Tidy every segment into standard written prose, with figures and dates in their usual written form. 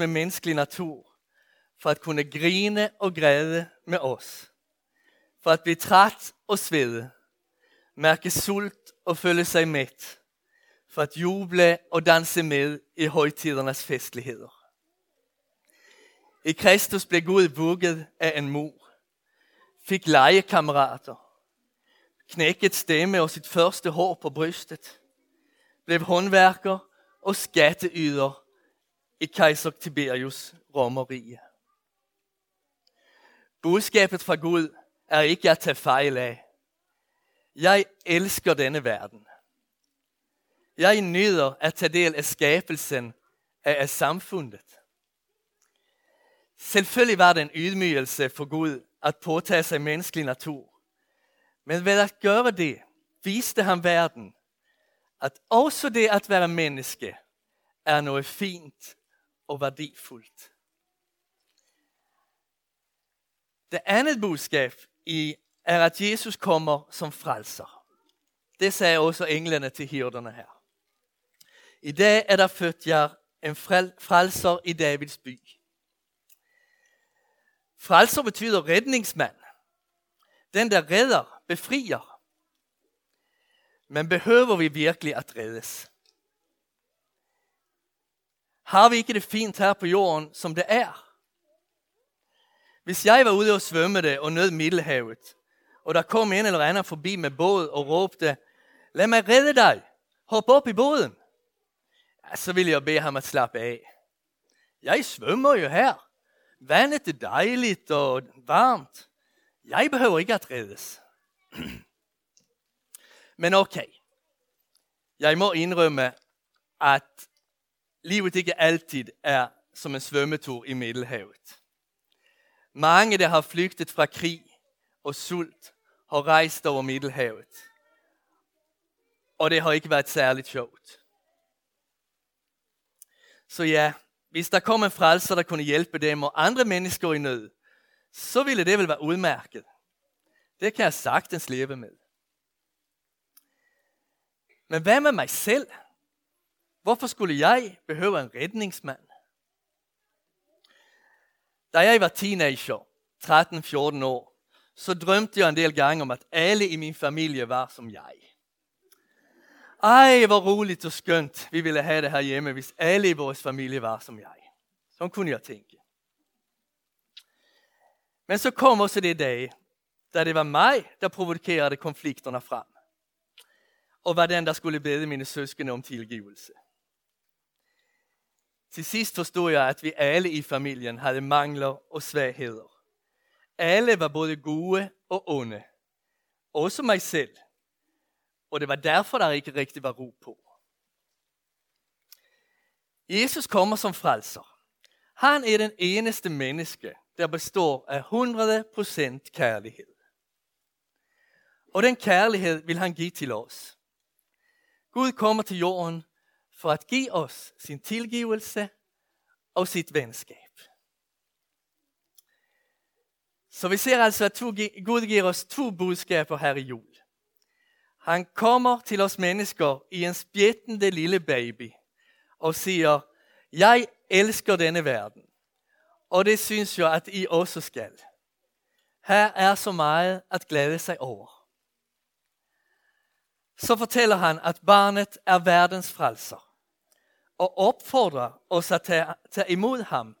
med menneskelig natur, for at kunne grine og græde med os, for at blive træt og svede, mærke sult og føle sig mæt, for at juble og danse med i højtidernes festligheder. I Kristus blev Gud vugget af en mor, fik legekammerater, knækket stemme og sit første hår på brystet, blev håndværker og skatteyder i kejser Tiberius Romerrige. Budskabet fra Gud er ikke at tage fejl af. Jeg elsker denne verden. Jeg nyder at tage del af skabelsen af samfundet. Selvfølgelig var det en ydmygelse for Gud at påtage sig menneskelig natur. Men ved at gøre det, viste han verden, at også det at være menneske er noget fint og værdifuldt. Det andet budskab er, at Jesus kommer som frelser. Det sagde også englene til hirderne her. I dag er der født jer en frelser i Davids by. Frelser betyder redningsmand. Den, der redder, befrier. Men behøver vi virkelig at reddes? Har vi ikke det fint her på jorden, som det er? Hvis jeg var ude og svømmede og nød Middelhavet, og der kom en eller anden forbi med båd og råbte, lad mig redde dig, hop op i båden, ja, så ville jeg bede ham at slappe af. Jeg svømmer jo her. Vandet er dejligt og varmt. Jeg behøver ikke at reddes. Men okay, jeg må indrømme, at livet ikke altid er som en svømmetur i Middelhavet. Mange, der har flygtet fra krig og sult, har rejst over Middelhavet. Og det har ikke været særligt sjovt. Så ja, hvis der kom en frelser, der kunne hjælpe dem og andre mennesker i nød, så ville det vel være udmærket. Det kan jeg sagtens leve med. Men hvad med mig selv? Hvorfor skulle jeg behøve en redningsmand? Da jeg var teenager, 13-14 år, så drømte jeg en del gange om, at alle i min familie var som jeg. Ej, hvor roligt og skønt vi ville have det her hjemme, hvis alle i vores familie var som jeg. Sådan kunne jeg tænke. Men så kom også det dag, da det var mig, der provokerede konflikterne frem. Og var den, der skulle bede mine søskende om tilgivelse. Til sidst forstod jeg, at vi alle i familien havde mangler og svagheder. Alle var både gode og onde. Også mig selv. Og det var derfor, der ikke rigtig var ro på. Jesus kommer som frelser. Han er den eneste menneske, der består af 100% kærlighed. Og den kærlighed vil han give til os. Gud kommer til jorden for at give os sin tilgivelse og sit venskab. Så vi ser altså, at Gud giver os to budskaber her i jul. Han kommer til os mennesker i en spjættende lille baby og siger, jeg elsker denne verden, og det synes jeg, at I også skal. Her er så meget at glæde sig over. Så fortæller han, at barnet er verdens frelser. Og opfordrer os at tage imod ham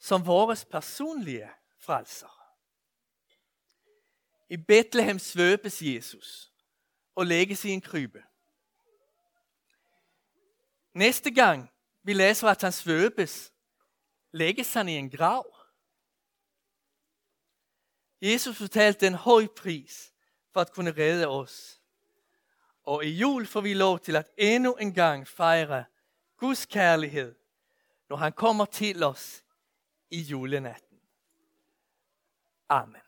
som vores personlige frelser. I Betlehem svøbes Jesus og lægges i en krybbe. Næste gang vi læser, at han svøbes, lægges han i en grav. Jesus betalte en høj pris for at kunne redde os. Og i jul får vi lov til at endnu en gang fejre Guds kærlighed, når han kommer til os i julenatten. Amen.